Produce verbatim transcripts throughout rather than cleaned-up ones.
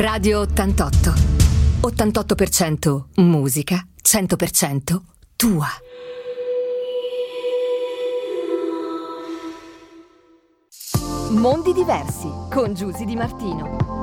Radio ottantotto. ottantotto per cento musica, cento per cento tua. Mondi Diversi con Giusy Di Martino.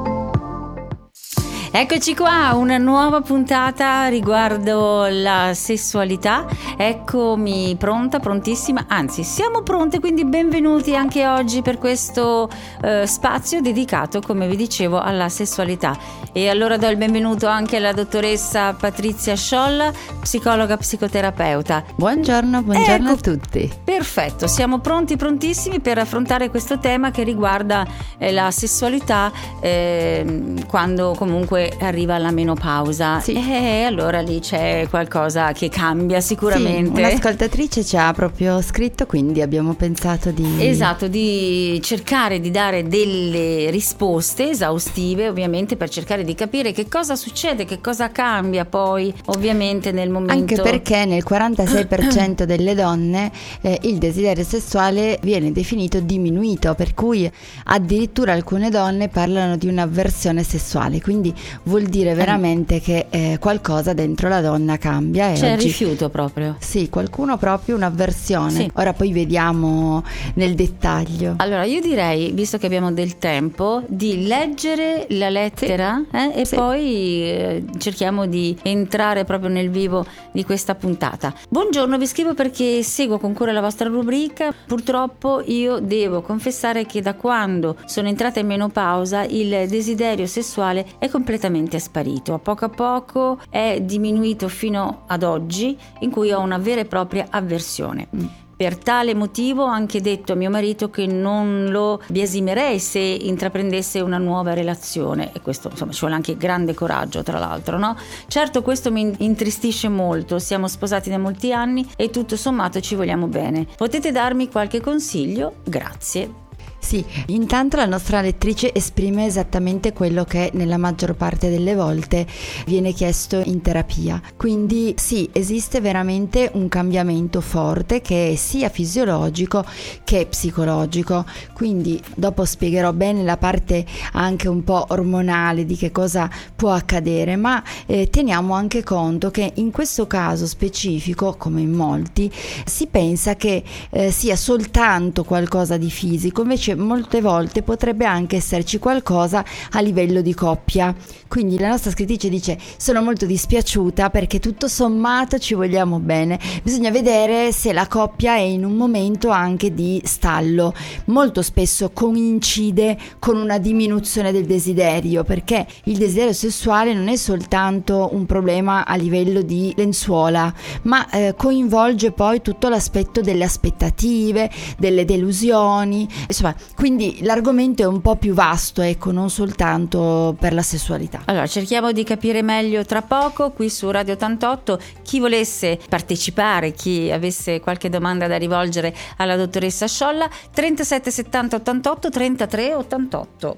Eccoci qua, una nuova puntata riguardo la sessualità. Eccomi pronta, prontissima, anzi siamo pronte, quindi benvenuti anche oggi per questo eh, spazio dedicato, come vi dicevo, alla sessualità. E allora do il benvenuto anche alla dottoressa Patrizia Sciolla, psicologa psicoterapeuta. Buongiorno, buongiorno ecco, a tutti. Perfetto, siamo pronti, prontissimi per affrontare questo tema che riguarda eh, la sessualità eh, quando comunque arriva la menopausa, sì. E allora lì c'è qualcosa che cambia sicuramente, sì, un'ascoltatrice ci ha proprio scritto, quindi abbiamo pensato di esatto di cercare di dare delle risposte esaustive, ovviamente, per cercare di capire che cosa succede, che cosa cambia poi ovviamente nel momento, anche perché nel quarantasei per cento delle donne eh, il desiderio sessuale viene definito diminuito, per cui addirittura alcune donne parlano di un'avversione sessuale, quindi vuol dire veramente che eh, qualcosa dentro la donna cambia. C'è il rifiuto proprio. Sì, qualcuno proprio un'avversione. Sì. Ora poi vediamo nel dettaglio. Allora io direi, visto che abbiamo del tempo, di leggere la lettera, sì. eh, e sì. poi eh, cerchiamo di entrare proprio nel vivo di questa puntata. Buongiorno, vi scrivo perché seguo con cuore la vostra rubrica. Purtroppo io devo confessare che da quando sono entrata in menopausa il desiderio sessuale è completamente sparito, a poco a poco è diminuito fino ad oggi, in cui ho una vera e propria avversione. Per tale motivo ho anche detto a mio marito che non lo biasimerei se intraprendesse una nuova relazione, e questo insomma ci vuole anche grande coraggio, tra l'altro, no? Certo, questo mi intristisce molto, siamo sposati da molti anni e tutto sommato ci vogliamo bene. Potete darmi qualche consiglio? Grazie. Sì, intanto la nostra lettrice esprime esattamente quello che nella maggior parte delle volte viene chiesto in terapia. Quindi sì, esiste veramente un cambiamento forte che è sia fisiologico che psicologico. Quindi dopo spiegherò bene la parte anche un po' ormonale di che cosa può accadere, ma eh, teniamo anche conto che in questo caso specifico, come in molti, si pensa che eh, sia soltanto qualcosa di fisico, invece molte volte potrebbe anche esserci qualcosa a livello di coppia. Quindi la nostra scrittrice dice: sono molto dispiaciuta perché tutto sommato ci vogliamo bene, bisogna vedere se la coppia è in un momento anche di stallo. Molto spesso coincide con una diminuzione del desiderio, perché il desiderio sessuale non è soltanto un problema a livello di lenzuola, ma eh, coinvolge poi tutto l'aspetto delle aspettative, delle delusioni, insomma. Quindi l'argomento è un po' più vasto, ecco, non soltanto per la sessualità. Allora cerchiamo di capire meglio tra poco qui su Radio ottantotto. Chi volesse partecipare, chi avesse qualche domanda da rivolgere alla dottoressa Sciolla, trentasette settanta ottantotto trentatré ottantotto.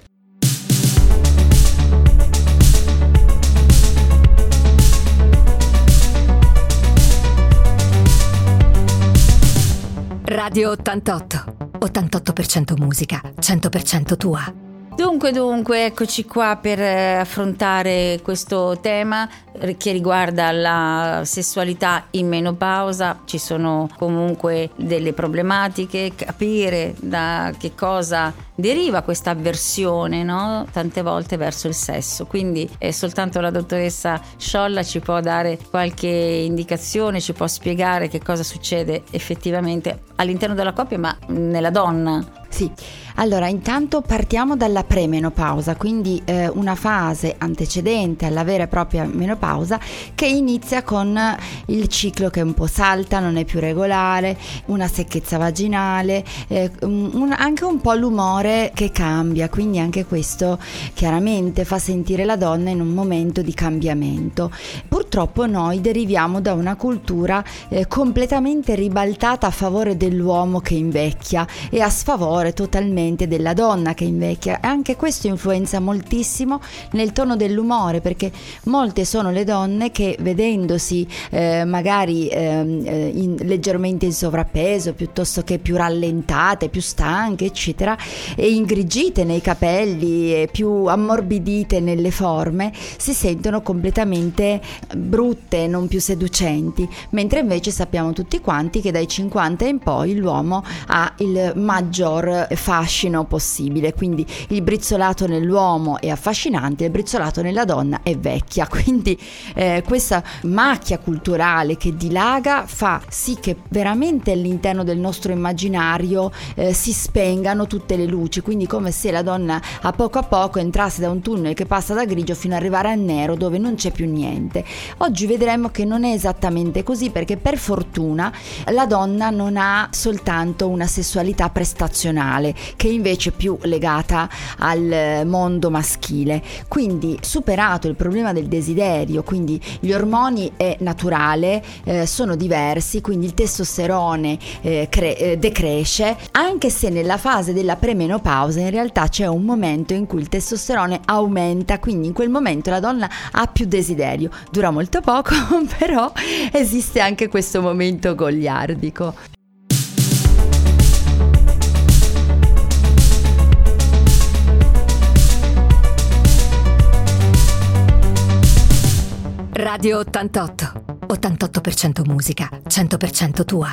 Radio ottantotto, ottantotto per cento musica, cento per cento tua. Dunque, dunque, eccoci qua per affrontare questo tema che riguarda la sessualità in menopausa. Ci sono comunque delle problematiche, capire da che cosa deriva questa avversione, no? Tante volte verso il sesso, quindi eh, soltanto la dottoressa Sciolla ci può dare qualche indicazione, ci può spiegare che cosa succede effettivamente all'interno della coppia, ma nella donna. Sì, allora intanto partiamo dalla premenopausa, quindi eh, una fase antecedente alla vera e propria menopausa, che inizia con il ciclo che un po' salta, non è più regolare, una secchezza vaginale, eh, un, anche un po' l'umore che cambia, quindi anche questo chiaramente fa sentire la donna in un momento di cambiamento. Purtroppo noi deriviamo da una cultura eh, completamente ribaltata a favore dell'uomo che invecchia e a sfavore colore totalmente della donna che invecchia. Anche questo influenza moltissimo nel tono dell'umore, perché molte sono le donne che, vedendosi eh, magari eh, in, leggermente in sovrappeso, piuttosto che più rallentate, più stanche eccetera, e ingrigite nei capelli e più ammorbidite nelle forme, si sentono completamente brutte, non più seducenti, mentre invece sappiamo tutti quanti che dai cinquanta in poi l'uomo ha il maggior fascino possibile, quindi il brizzolato nell'uomo è affascinante, il brizzolato nella donna è vecchia, quindi eh, questa macchia culturale che dilaga fa sì che veramente all'interno del nostro immaginario eh, si spengano tutte le luci, quindi come se la donna a poco a poco entrasse da un tunnel che passa da grigio fino ad arrivare al nero dove non c'è più niente. Oggi vedremo che non è esattamente così, perché per fortuna la donna non ha soltanto una sessualità prestazionale che invece è più legata al mondo maschile, quindi superato il problema del desiderio, quindi gli ormoni è naturale, eh, sono diversi, quindi il testosterone eh, cre- eh, decresce, anche se nella fase della premenopausa in realtà c'è un momento in cui il testosterone aumenta, quindi in quel momento la donna ha più desiderio, dura molto poco però esiste anche questo momento goliardico. Radio ottantotto, ottantotto per cento musica, cento per cento tua.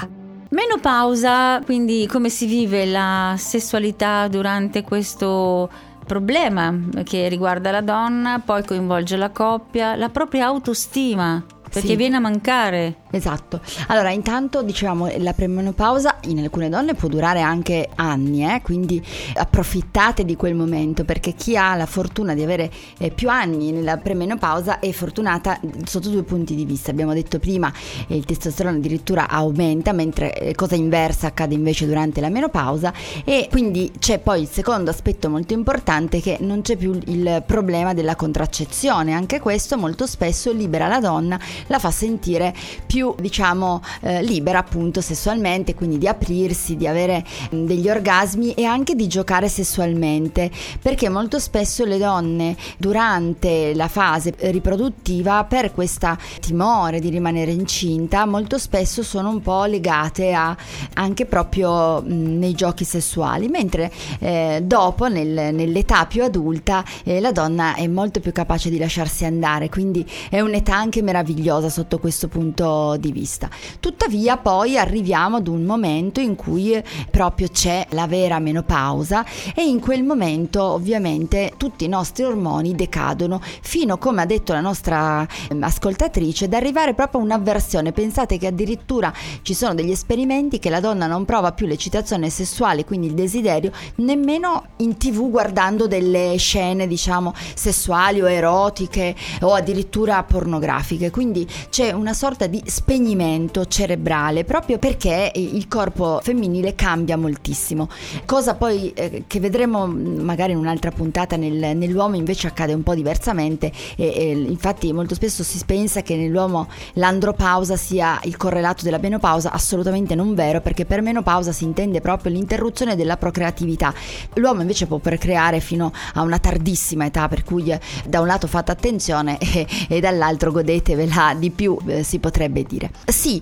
Menopausa, quindi come si vive la sessualità durante questo problema che riguarda la donna, poi coinvolge la coppia, la propria autostima, perché sì, viene a mancare. Esatto. Allora, intanto dicevamo, la premenopausa in alcune donne può durare anche anni, eh? Quindi approfittate di quel momento, perché chi ha la fortuna di avere eh, più anni nella premenopausa è fortunata sotto due punti di vista. Abbiamo detto prima eh, il testosterone addirittura aumenta, mentre eh, cosa inversa accade invece durante la menopausa, e quindi c'è poi il secondo aspetto molto importante, che non c'è più il problema della contraccezione. Anche questo molto spesso libera la donna, la fa sentire più diciamo eh, libera appunto sessualmente, quindi di aprirsi, di avere mh, degli orgasmi e anche di giocare sessualmente, perché molto spesso le donne durante la fase riproduttiva, per questa timore di rimanere incinta, molto spesso sono un po' legate a anche proprio mh, nei giochi sessuali, mentre eh, dopo nel, nell'età più adulta eh, la donna è molto più capace di lasciarsi andare, quindi è un'età anche meravigliosa sotto questo punto di vista. Tuttavia poi arriviamo ad un momento in cui proprio c'è la vera menopausa, e in quel momento ovviamente tutti i nostri ormoni decadono fino, come ha detto la nostra ascoltatrice, ad arrivare proprio a un'avversione. Pensate che addirittura ci sono degli esperimenti che la donna non prova più l'eccitazione sessuale, quindi il desiderio, nemmeno in TV guardando delle scene diciamo sessuali o erotiche o addirittura pornografiche, quindi c'è una sorta di spegnimento cerebrale, proprio perché il corpo femminile cambia moltissimo. Cosa poi eh, che vedremo magari in un'altra puntata, nel, nell'uomo invece accade un po' diversamente, e, e infatti molto spesso si pensa che nell'uomo l'andropausa sia il correlato della menopausa, assolutamente non vero, perché per menopausa si intende proprio l'interruzione della procreatività. L'uomo invece può procreare fino a una tardissima età, per cui eh, da un lato fate attenzione e, e dall'altro godetevela di più, eh, si potrebbe dire. Sì,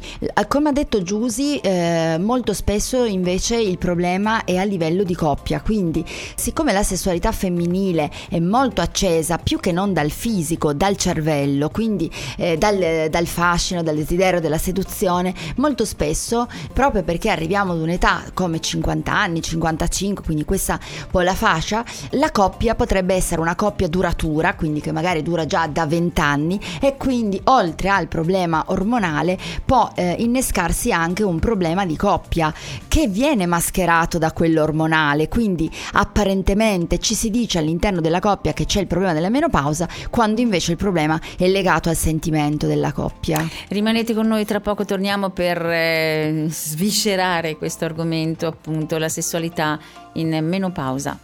come ha detto Giusy, eh, molto spesso invece il problema è a livello di coppia, quindi siccome la sessualità femminile è molto accesa, più che non dal fisico, dal cervello, quindi eh, dal, dal fascino, dal desiderio, della seduzione, molto spesso proprio perché arriviamo ad un'età come cinquanta anni, cinquantacinque, quindi questa pola fascia, la coppia potrebbe essere una coppia duratura, quindi che magari dura già da venti anni, e quindi oltre al problema ormonale può eh, innescarsi anche un problema di coppia che viene mascherato da quello ormonale, quindi apparentemente ci si dice all'interno della coppia che c'è il problema della menopausa, quando invece il problema è legato al sentimento della coppia. Rimanete con noi, tra poco torniamo per eh, sviscerare questo argomento, appunto la sessualità in menopausa.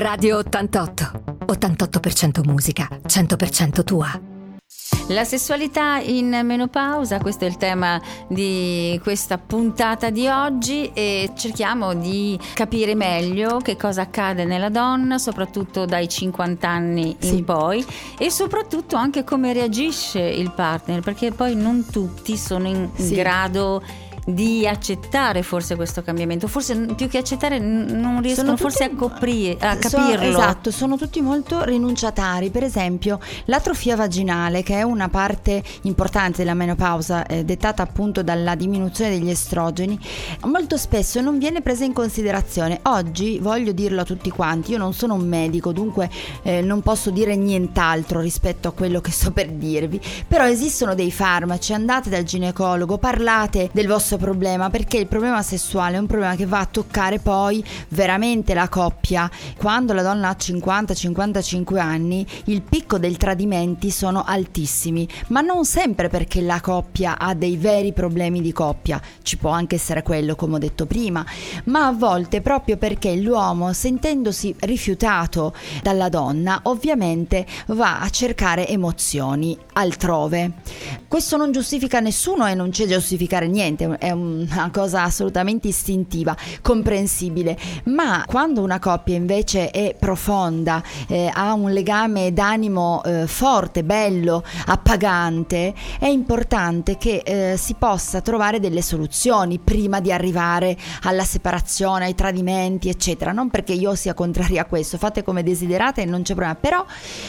Radio ottantotto, ottantotto per cento musica, cento per cento tua. La sessualità in menopausa, questo è il tema di questa puntata di oggi, e cerchiamo di capire meglio che cosa accade nella donna, soprattutto dai cinquanta anni in sì. poi, e soprattutto anche come reagisce il partner, perché poi non tutti sono in sì. grado di accettare forse questo cambiamento, forse più che accettare non riescono tutti, forse a, coprire, a capirlo sono, esatto, sono tutti molto rinunciatari. Per esempio l'atrofia vaginale, che è una parte importante della menopausa, eh, dettata appunto dalla diminuzione degli estrogeni, molto spesso non viene presa in considerazione. Oggi voglio dirlo a tutti quanti, io non sono un medico, dunque eh, non posso dire nient'altro rispetto a quello che sto per dirvi, però esistono dei farmaci, andate dal ginecologo, parlate del vostro problema, perché il problema sessuale è un problema che va a toccare poi veramente la coppia. Quando la donna ha cinquanta cinquantacinque anni il picco dei tradimenti sono altissimi, ma non sempre perché la coppia ha dei veri problemi di coppia, ci può anche essere quello come ho detto prima, ma a volte proprio perché l'uomo, sentendosi rifiutato dalla donna, ovviamente va a cercare emozioni altrove. Questo non giustifica nessuno e non c'è da giustificare niente, è una cosa assolutamente istintiva, comprensibile, ma quando una coppia invece è profonda, eh, ha un legame d'animo eh, forte, bello, appagante, è importante che eh, si possa trovare delle soluzioni prima di arrivare alla separazione, ai tradimenti eccetera. Non perché io sia contraria a questo, fate come desiderate e non c'è problema, però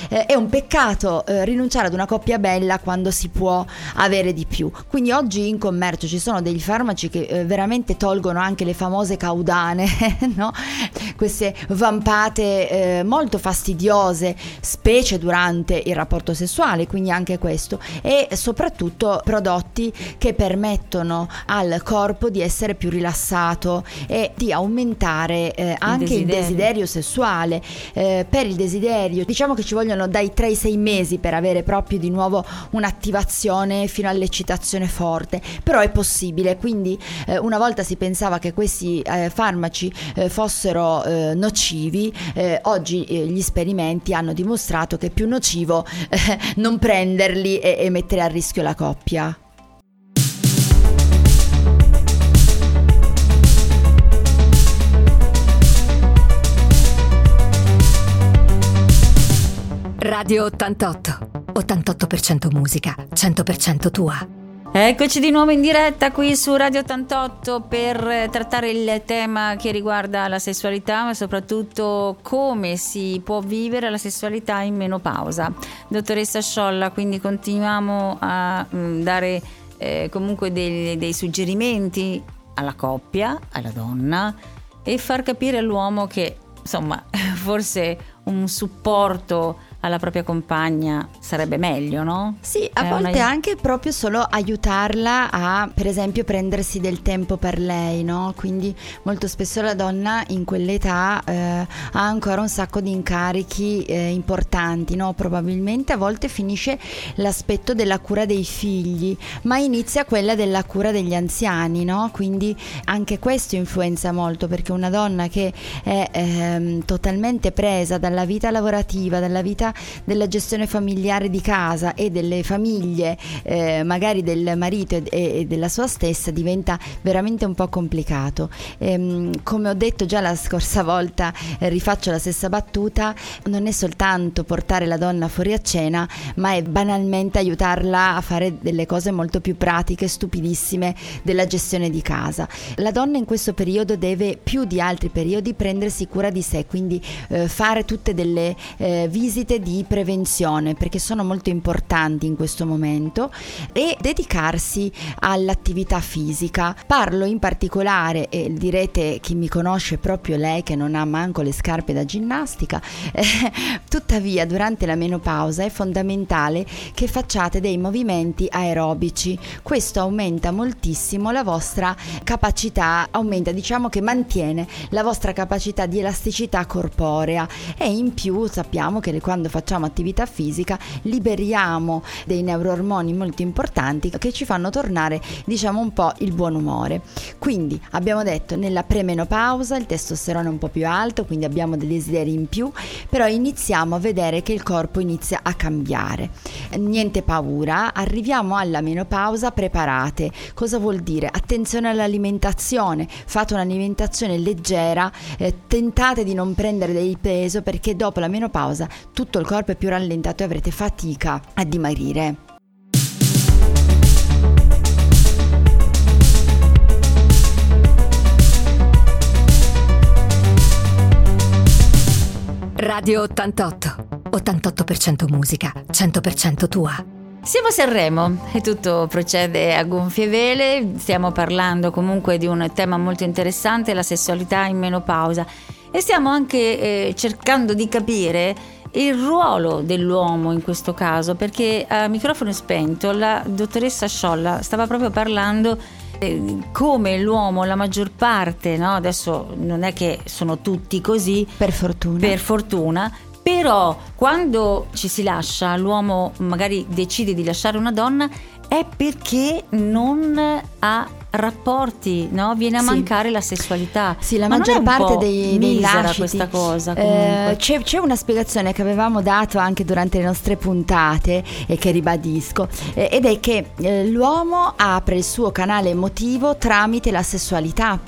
eh, è un peccato eh, rinunciare ad una coppia bella quando si può avere di più. Quindi oggi in commercio ci sono dei farmaci che eh, veramente tolgono anche le famose caudane, no? Queste vampate eh, molto fastidiose, specie durante il rapporto sessuale, quindi anche questo, e soprattutto prodotti che permettono al corpo di essere più rilassato e di aumentare eh, anche il desiderio, il desiderio sessuale. Eh, per il desiderio diciamo che ci vogliono dai tre ai sei mesi per avere proprio di nuovo un'attivazione fino all'eccitazione forte, però è possibile. Quindi eh, una volta si pensava che questi eh, farmaci eh, fossero eh, nocivi, eh, oggi eh, gli esperimenti hanno dimostrato che è più nocivo eh, non prenderli e, e mettere a rischio la coppia. Radio ottantotto, ottantotto per cento musica, cento per cento tua. Eccoci di nuovo in diretta qui su Radio ottantotto per trattare il tema che riguarda la sessualità, ma soprattutto come si può vivere la sessualità in menopausa. Dottoressa Sciolla, quindi continuiamo a dare eh, comunque dei, dei suggerimenti alla coppia, alla donna, e far capire all'uomo che insomma forse un supporto alla propria compagna sarebbe meglio, no? Sì, a È volte una... anche proprio solo aiutarla a, per esempio, prendersi del tempo per lei, no? Quindi molto spesso la donna in quell'età eh, ha ancora un sacco di incarichi eh, importanti, no? Probabilmente a volte finisce l'aspetto della cura dei figli, ma inizia quella della cura degli anziani, no? Quindi anche questo influenza molto, perché una donna che è eh, totalmente presa dalla vita lavorativa, dalla vita della gestione familiare di casa e delle famiglie, eh, magari del marito e, e della sua stessa, diventa veramente un po' complicato. Ehm, come ho detto già la scorsa volta, eh, rifaccio la stessa battuta, non è soltanto portare la donna fuori a cena, ma è banalmente aiutarla a fare delle cose molto più pratiche, stupidissime, della gestione di casa. La donna in questo periodo deve più di altri periodi prendersi cura di sé, quindi eh, fare tutte delle eh, visite di prevenzione, perché sono molto importanti in questo momento, e dedicarsi all'attività fisica. Parlo in particolare, e direte chi mi conosce proprio lei che non ha manco le scarpe da ginnastica, eh, tuttavia durante la menopausa è fondamentale che facciate dei movimenti aerobici, questo aumenta moltissimo la vostra capacità, aumenta, diciamo che mantiene la vostra capacità di elasticità corporea, e in più sappiamo che quando quando facciamo attività fisica liberiamo dei neuroormoni molto importanti che ci fanno tornare, diciamo, un po' il buon umore. Quindi abbiamo detto, nella premenopausa il testosterone è un po' più alto, quindi abbiamo dei desideri in più, però iniziamo a vedere che il corpo inizia a cambiare. Niente paura, arriviamo alla menopausa preparate. Cosa vuol dire? Attenzione all'alimentazione, fate un'alimentazione leggera, eh, tentate di non prendere del peso, perché dopo la menopausa tutto il corpo è più rallentato e avrete fatica a dimagrire. Radio ottantotto, ottantotto per cento musica, cento per cento tua. Siamo a Sanremo e tutto procede a gonfie vele, stiamo parlando comunque di un tema molto interessante, la sessualità in menopausa, e stiamo anche eh, cercando di capire il ruolo dell'uomo in questo caso, perché a microfono spento la dottoressa Sciolla stava proprio parlando come l'uomo, la maggior parte, no? Adesso non è che sono tutti così, per fortuna, per fortuna. Però quando ci si lascia, l'uomo magari decide di lasciare una donna, è perché non ha rapporti, no? Viene a mancare sì. la sessualità. Sì, la Ma maggior parte dei, dei lasciti, questa cosa eh, c'è, c'è una spiegazione che avevamo dato anche durante le nostre puntate e che ribadisco, eh, ed è che eh, l'uomo apre il suo canale emotivo tramite la sessualità.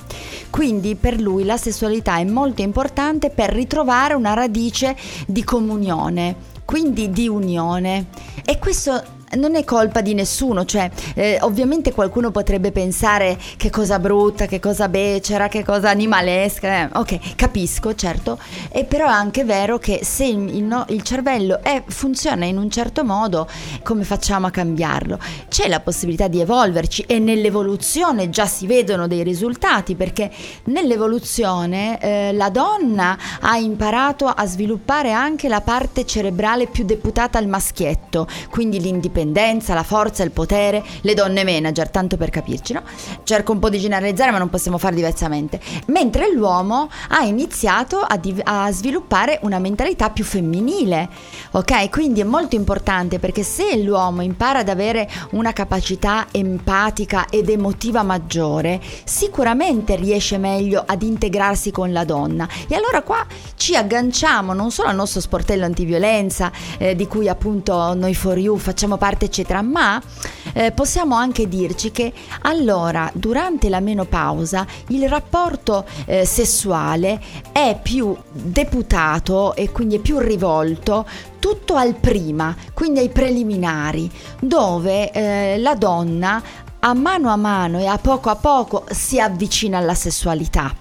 Quindi per lui la sessualità è molto importante per ritrovare una radice di comunione, quindi di unione. E questo non è colpa di nessuno, cioè eh, ovviamente qualcuno potrebbe pensare che cosa brutta, che cosa becera, che cosa animalesca, eh, ok, capisco, certo, e però è anche vero che se il, il, no, il cervello è, funziona in un certo modo, come facciamo a cambiarlo? C'è la possibilità di evolverci, e nell'evoluzione già si vedono dei risultati, perché nell'evoluzione eh, la donna ha imparato a sviluppare anche la parte cerebrale più deputata al maschietto, quindi l'indipendenza, la forza, il potere, le donne manager, tanto per capirci, no? Cerco un po' di generalizzare, ma non possiamo fare diversamente. Mentre l'uomo ha iniziato a, div- a sviluppare una mentalità più femminile, ok? Quindi è molto importante, perché se l'uomo impara ad avere una capacità empatica ed emotiva maggiore, sicuramente riesce meglio ad integrarsi con la donna. E allora qua ci agganciamo non solo al nostro sportello antiviolenza, eh, di cui appunto noi for you facciamo parte, eccetera, ma eh, possiamo anche dirci che allora durante la menopausa il rapporto eh, sessuale è più deputato e quindi è più rivolto tutto al prima, quindi ai preliminari, dove eh, la donna a mano a mano e a poco a poco si avvicina alla sessualità.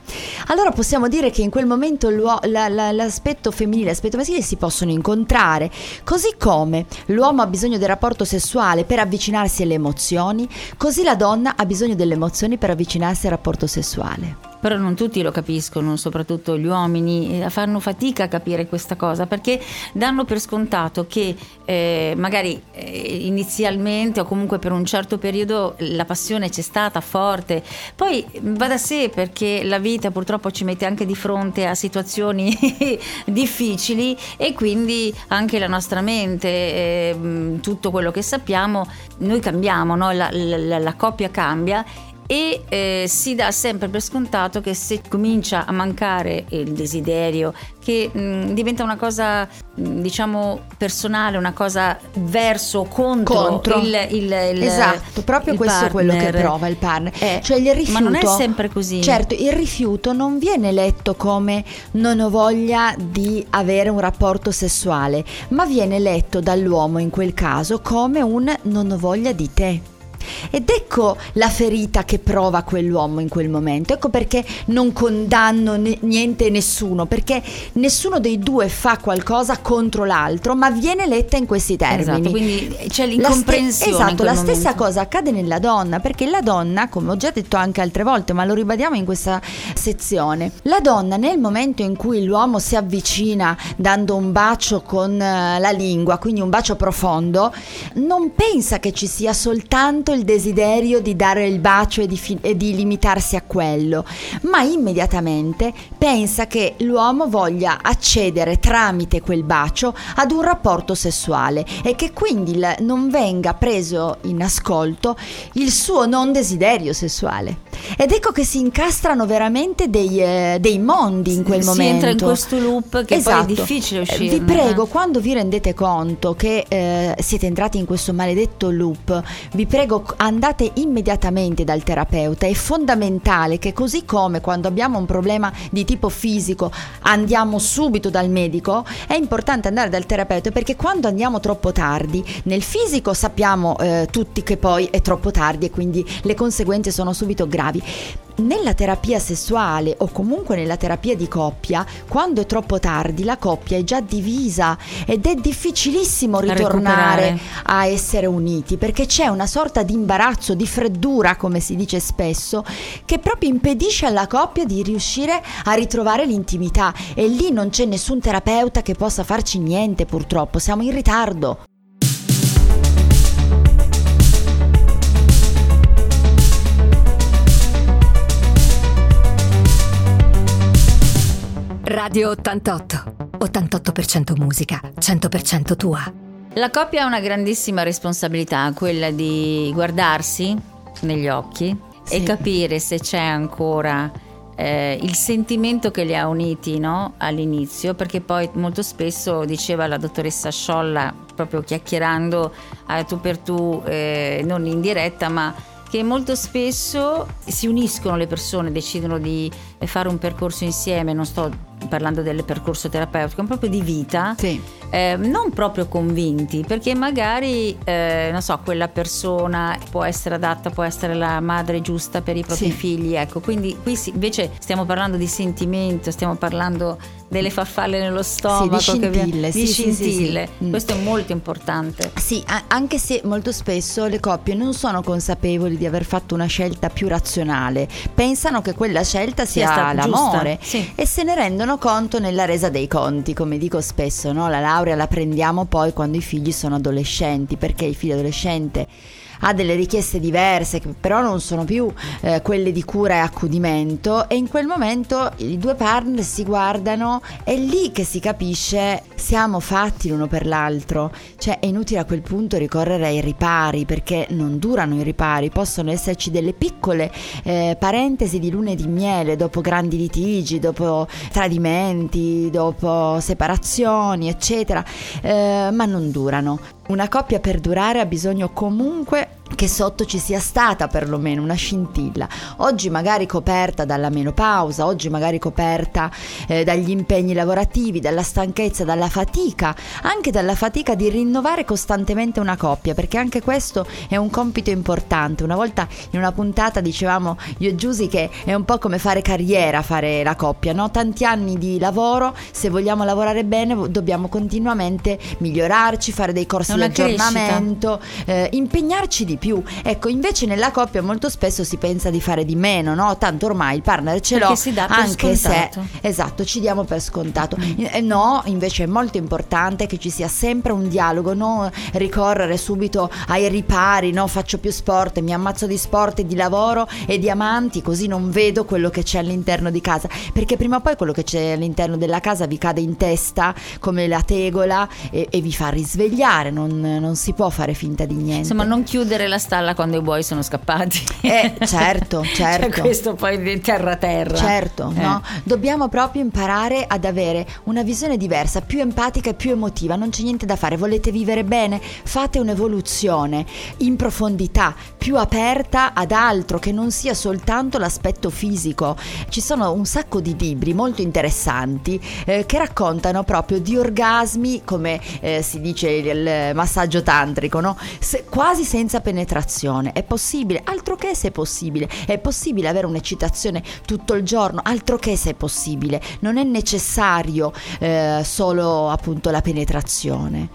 Allora possiamo dire che in quel momento la, la, l'aspetto femminile e l'aspetto maschile si possono incontrare, così come l'uomo ha bisogno del rapporto sessuale per avvicinarsi alle emozioni, così la donna ha bisogno delle emozioni per avvicinarsi al rapporto sessuale. Però non tutti lo capiscono, soprattutto gli uomini, fanno fatica a capire questa cosa, perché danno per scontato che eh, magari eh, inizialmente o comunque per un certo periodo la passione c'è stata forte, poi va da sé, perché la vita purtroppo ci mette anche di fronte a situazioni difficili, e quindi anche la nostra mente, eh, tutto quello che sappiamo, noi cambiamo, no? la, la, la coppia cambia. E eh, si dà sempre per scontato che se comincia a mancare il desiderio, che mh, diventa una cosa mh, diciamo personale, una cosa verso contro, contro. il, il, il esatto, proprio il questo partner. È quello che prova il partner, eh, cioè il rifiuto, ma non è sempre così. Certo, il rifiuto non viene letto come non ho voglia di avere un rapporto sessuale, ma viene letto dall'uomo in quel caso come un non ho voglia di te. Ed ecco la ferita che prova quell'uomo in quel momento. Ecco perché non condanno ne- niente nessuno, perché nessuno dei due fa qualcosa contro l'altro, ma viene letta in questi termini. Esatto, quindi c'è l'incomprensione. La ste- esatto, la momento. Stessa cosa accade nella donna, perché la donna, come ho già detto anche altre volte, ma lo ribadiamo in questa sezione, la donna nel momento in cui l'uomo si avvicina dando un bacio con la lingua, quindi un bacio profondo, non pensa che ci sia soltanto soltanto il desiderio di dare il bacio e di, fi- e di limitarsi a quello, ma immediatamente pensa che l'uomo voglia accedere tramite quel bacio ad un rapporto sessuale e che quindi l- non venga preso in ascolto il suo non desiderio sessuale. Ed ecco che si incastrano veramente dei, eh, dei mondi in quel si momento. Si entra in questo loop che esatto. poi è difficile uscire. Vi prego, eh. quando vi rendete conto che eh, siete entrati in questo maledetto loop, vi prego andate immediatamente dal terapeuta. È fondamentale che, così come quando abbiamo un problema di tipo fisico andiamo subito dal medico, è importante andare dal terapeuta, perché quando andiamo troppo tardi nel fisico sappiamo eh, tutti che poi è troppo tardi e quindi le conseguenze sono subito gravi. Nella terapia sessuale o comunque nella terapia di coppia, quando è troppo tardi la coppia è già divisa ed è difficilissimo ritornare a, a essere uniti, perché c'è una sorta di imbarazzo, di freddura, come si dice spesso, che proprio impedisce alla coppia di riuscire a ritrovare l'intimità, e lì non c'è nessun terapeuta che possa farci niente, purtroppo siamo in ritardo. Radio ottantotto, ottantotto per cento musica, cento per cento tua. La coppia ha una grandissima responsabilità, quella di guardarsi negli occhi sì. e capire se c'è ancora eh, il sentimento che li ha uniti, no? All'inizio, perché poi molto spesso, diceva la dottoressa Sciolla, proprio chiacchierando a tu per tu, eh, non in diretta, ma che molto spesso si uniscono le persone, decidono di fare un percorso insieme, non sto parlando del percorso terapeutico, ma proprio di vita, sì. eh, non proprio convinti, perché magari eh, non so, quella persona può essere adatta, può essere la madre giusta per i propri sì. figli, ecco, quindi qui si, invece stiamo parlando di sentimento, stiamo parlando delle farfalle nello stomaco, sì, di scintille, sì, di scintille. Sì, sì, sì. Questo è molto importante. Sì, anche se molto spesso le coppie non sono consapevoli di aver fatto una scelta più razionale, pensano che quella scelta sia sì, stata l'amore sì. e se ne rendono conto nella resa dei conti, come dico spesso, no? La laurea la prendiamo poi quando i figli sono adolescenti, perché il figlio adolescente ha delle richieste diverse che però non sono più eh, quelle di cura e accudimento, e in quel momento i due partner si guardano, è lì che si capisce siamo fatti l'uno per l'altro, cioè è inutile a quel punto ricorrere ai ripari, perché non durano i ripari, possono esserci delle piccole eh, parentesi di lune di miele dopo grandi litigi, dopo tradimenti, dopo separazioni eccetera, eh, ma non durano. Una coppia per durare ha bisogno comunque che sotto ci sia stata perlomeno una scintilla, oggi magari coperta dalla menopausa, oggi magari coperta eh, dagli impegni lavorativi, dalla stanchezza, dalla fatica, anche dalla fatica di rinnovare costantemente una coppia, perché anche questo è un compito importante. Una volta in una puntata dicevamo io e Giusy che è un po' come fare carriera, fare la coppia, no? Tanti anni di lavoro, se vogliamo lavorare bene dobbiamo continuamente migliorarci, fare dei corsi di aggiornamento, eh, impegnarci di più. Ecco, invece nella coppia molto spesso si pensa di fare di meno, no? Tanto ormai il partner ce l'ho, anche se esatto, ci diamo per scontato. No, invece è molto importante che ci sia sempre un dialogo, non ricorrere subito ai ripari, no? Faccio più sport, mi ammazzo di sport e di lavoro e di amanti, così non vedo quello che c'è all'interno di casa, perché prima o poi quello che c'è all'interno della casa vi cade in testa come la tegola e, e vi fa risvegliare, non, non si può fare finta di niente. Insomma, non chiudere la stalla quando i buoi sono scappati. Eh, certo, certo. Cioè, questo poi di terra terra. Certo, eh. no? Dobbiamo proprio imparare ad avere una visione diversa, più empatica e più emotiva. Non c'è niente da fare. Volete vivere bene? Fate un'evoluzione in profondità, più aperta ad altro che non sia soltanto l'aspetto fisico. Ci sono un sacco di libri molto interessanti eh, che raccontano proprio di orgasmi, come eh, si dice il massaggio tantrico, no? Se, quasi senza penetrazione. È possibile, altro che se è possibile. È possibile avere un'eccitazione tutto il giorno, altro che se è possibile. Non è necessario eh, solo appunto la penetrazione.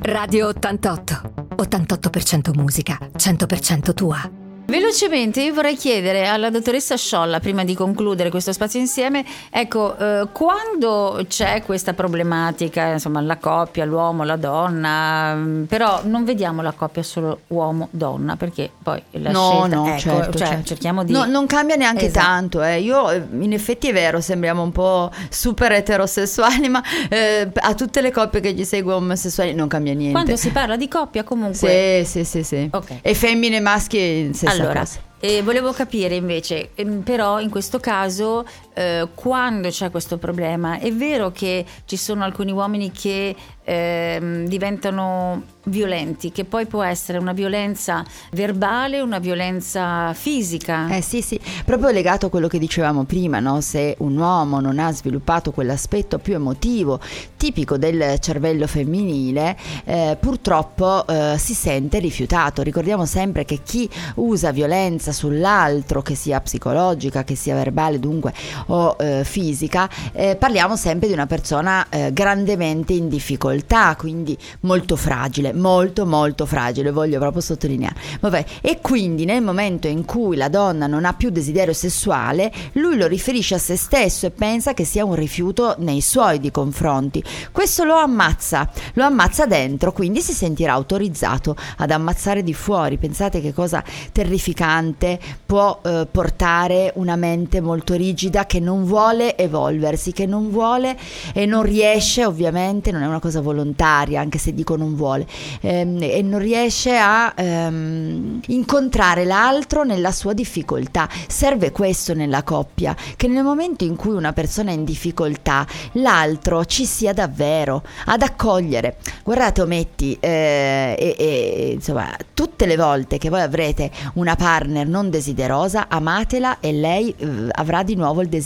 Radio ottantotto, ottantotto per cento musica, cento per cento tua. Velocemente io vorrei chiedere alla dottoressa Sciolla, prima di concludere questo spazio insieme, ecco, eh, quando c'è questa problematica, insomma, la coppia, l'uomo, la donna, però non vediamo la coppia solo uomo-donna, perché poi la no, scelta, no, ecco, certo, cioè, certo. cerchiamo di... No, non cambia neanche esatto. tanto, eh. Io, in effetti è vero, sembriamo un po' super eterosessuali, ma eh, a tutte le coppie che gli seguono omosessuali non cambia niente. Quando si parla di coppia comunque... Sì, sì, sì, sì. Okay. E femmine, maschi... Se allora, eh, volevo capire invece, ehm, però in questo caso eh, quando c'è questo problema, è vero che ci sono alcuni uomini che ehm, diventano violenti, che poi può essere una violenza verbale, una violenza fisica. Eh sì, sì, proprio legato a quello che dicevamo prima, no? Se un uomo non ha sviluppato quell'aspetto più emotivo tipico del cervello femminile, eh, purtroppo eh, si sente rifiutato. Ricordiamo sempre che chi usa violenza sull'altro, che sia psicologica, che sia verbale dunque o eh, fisica, eh, parliamo sempre di una persona eh, grandemente in difficoltà, quindi molto fragile, molto molto fragile, voglio proprio sottolineare. Vabbè. E quindi nel momento in cui la donna non ha più desiderio sessuale, lui lo riferisce a se stesso e pensa che sia un rifiuto nei suoi di confronti. Questo lo ammazza, lo ammazza dentro, quindi si sentirà autorizzato ad ammazzare di fuori. Pensate che cosa terrificante può eh, portare una mente molto rigida, che non vuole evolversi, che non vuole e non riesce, ovviamente non è una cosa volontaria, anche se dico non vuole, ehm, e non riesce a ehm, incontrare l'altro nella sua difficoltà. Serve questo nella coppia, che nel momento in cui una persona è in difficoltà, l'altro ci sia davvero ad accogliere. Guardate, ometti eh, e, e insomma, tutte le volte che voi avrete una partner non desiderosa, amatela e lei eh, avrà di nuovo il desiderio.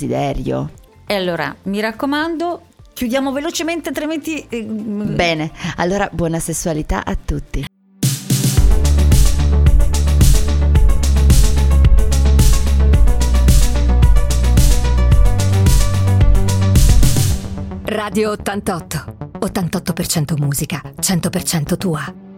E allora, mi raccomando, chiudiamo velocemente, altrimenti... Bene, allora buona sessualità a tutti. Radio ottantotto, ottantotto per cento musica, cento per cento tua.